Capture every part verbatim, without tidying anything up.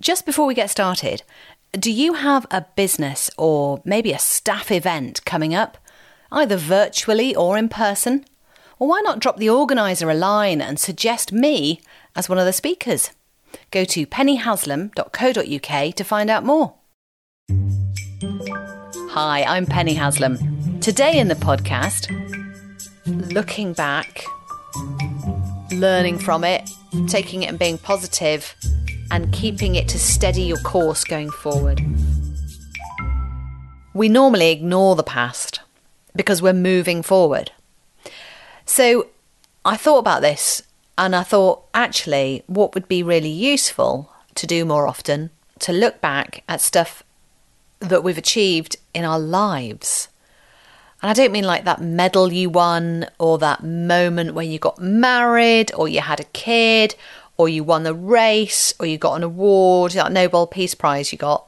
Just before we get started, do you have a business or maybe a staff event coming up, either virtually or in person? Well, why not drop the organiser a line and suggest me as one of the speakers? Go to penny haslam dot co dot u k to find out more. Hi, I'm Penny Haslam. Today in the podcast, looking back, learning from it, taking it and being positive, and keeping it to steady your course going forward. We normally ignore the past because we're moving forward. So I thought about this and I thought, actually, what would be really useful to do more often, to look back at stuff that we've achieved in our lives. And I don't mean like that medal you won or that moment when you got married or you had a kid or you won a race, or you got an award, that Nobel Peace Prize you got.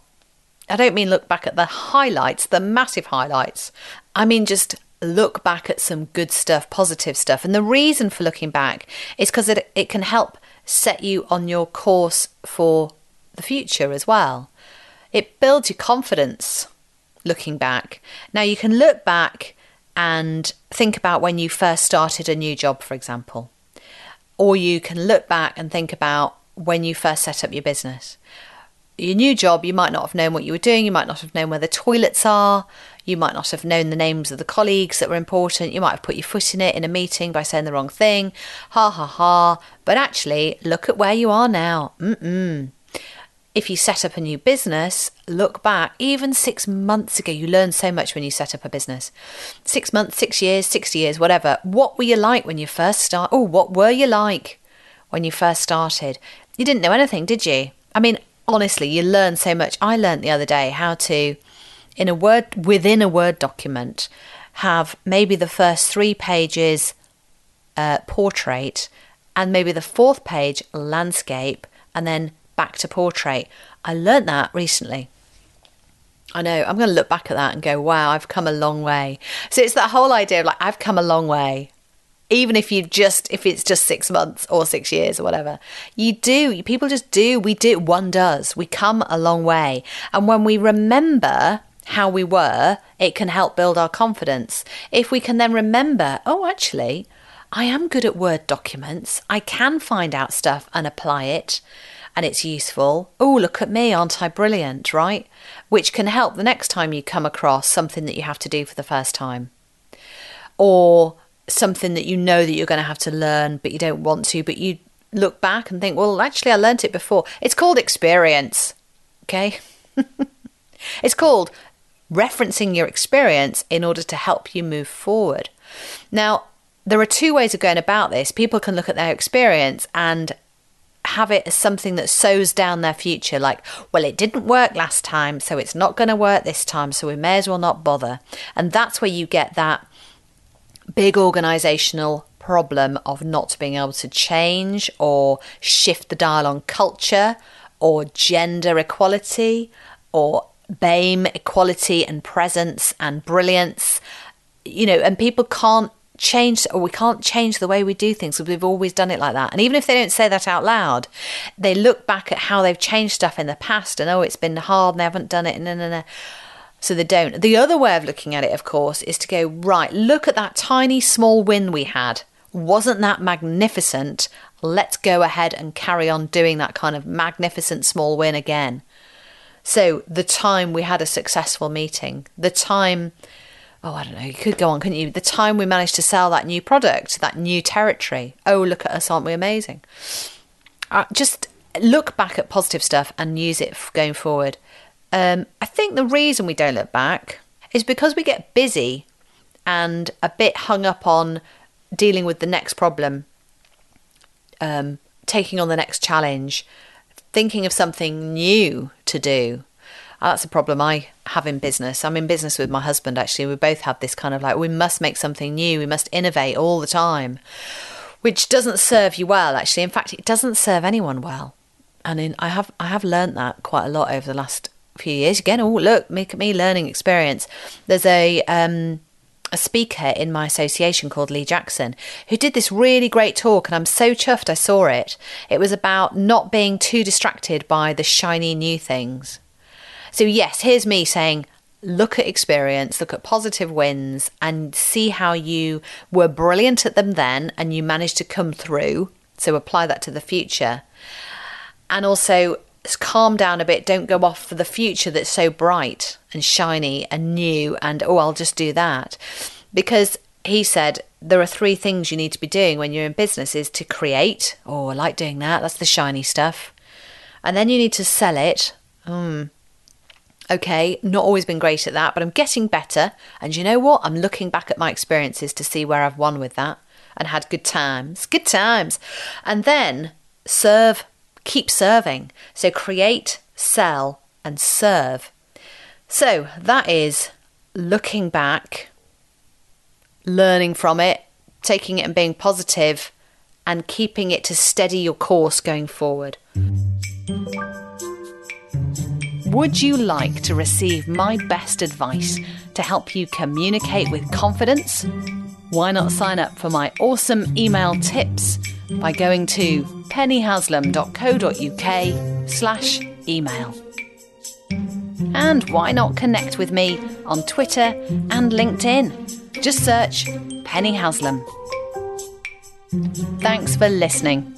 I don't mean look back at the highlights, the massive highlights. I mean just look back at some good stuff, positive stuff. And the reason for looking back is because it, it can help set you on your course for the future as well. It builds your confidence looking back. Now, you can look back and think about when you first started a new job, for example. Or you can look back and think about when you first set up your business. Your new job, you might not have known what you were doing. You might not have known where the toilets are. You might not have known the names of the colleagues that were important. You might have put your foot in it in a meeting by saying the wrong thing. Ha, ha, ha. But actually, look at where you are now. Mm-mm. If you set up a new business, look back. Even six months ago, you learn so much when you set up a business. Six months, six years, sixty years, whatever. What were you like when you first started? Oh, what were you like when you first started? You didn't know anything, did you? I mean, honestly, you learn so much. I learned the other day how to, in a Word, within a Word document, have maybe the first three pages uh, portrait and maybe the fourth page landscape and then back to portrait. I learnt that recently. I know, I'm going to look back at that and go, wow, I've come a long way. So it's that whole idea of like, I've come a long way. Even if you've just, if it's just six months or six years or whatever, you do, people just do, we do, one does, we come a long way. And when we remember how we were, it can help build our confidence. If we can then remember, oh, actually, I am good at Word documents. I can find out stuff and apply it. And it's useful. Oh, look at me, aren't I brilliant, right? Which can help the next time you come across something that you have to do for the first time. Or something that you know that you're going to have to learn, but you don't want to, but you look back and think, well, actually, I learnt it before. It's called experience, okay? It's called referencing your experience in order to help you move forward. Now, there are two ways of going about this. People can look at their experience and have it as something that sows down their future, like, well, it didn't work last time, so it's not going to work this time, so we may as well not bother. And that's where you get that big organisational problem of not being able to change or shift the dial on culture or gender equality or B A M E equality and presence and brilliance, you know, and people can't change, or we can't change the way we do things because we've always done it like that. And even if they don't say that out loud, they look back at how they've changed stuff in the past and, oh, it's been hard and they haven't done it. No, no, no. So they don't. The other way of looking at it, of course, is to go, right, look at that tiny small win we had. Wasn't that magnificent? Let's go ahead and carry on doing that kind of magnificent small win again. So the time we had a successful meeting, the time... Oh, I don't know. You could go on, couldn't you? The time we managed to sell that new product, that new territory. Oh, look at us. Aren't we amazing? Uh, just look back at positive stuff and use it going forward. Um, I think the reason we don't look back is because we get busy and a bit hung up on dealing with the next problem, um, taking on the next challenge, thinking of something new to do. That's a problem I have in business. I'm in business with my husband, actually. We both have this kind of like, we must make something new. We must innovate all the time, which doesn't serve you well, actually. In fact, it doesn't serve anyone well. And in, I have I have learned that quite a lot over the last few years. Again, oh, look, make me learning experience. There's a um, a speaker in my association called Lee Jackson, who did this really great talk, and I'm so chuffed I saw it. It was about not being too distracted by the shiny new things. So yes, here's me saying, look at experience, look at positive wins, and see how you were brilliant at them then and you managed to come through. So apply that to the future. And also calm down a bit. Don't go off for the future that's so bright and shiny and new and, oh, I'll just do that. Because he said there are three things you need to be doing when you're in business is to create. Oh, I like doing that. That's the shiny stuff. And then you need to sell it. Mm. Okay, not always been great at that, but I'm getting better. And you know what? I'm looking back at my experiences to see where I've won with that and had good times. Good times. And then serve. Keep serving. So create, sell, and serve. So that is looking back, learning from it, taking it and being positive, and keeping it to steady your course going forward. Would you like to receive my best advice to help you communicate with confidence? Why not sign up for my awesome email tips by going to penny haslam dot co dot uk slash email. And why not connect with me on Twitter and LinkedIn? Just search Penny Haslam. Thanks for listening.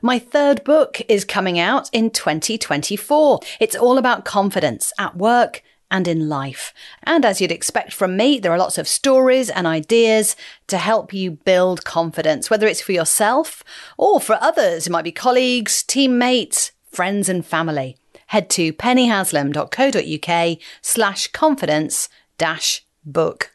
My third book is coming out in twenty twenty-four. It's all about confidence at work and in life. And as you'd expect from me, there are lots of stories and ideas to help you build confidence, whether it's for yourself or for others. It might be colleagues, teammates, friends and family. Head to penny haslam dot co dot uk slash confidence dash book.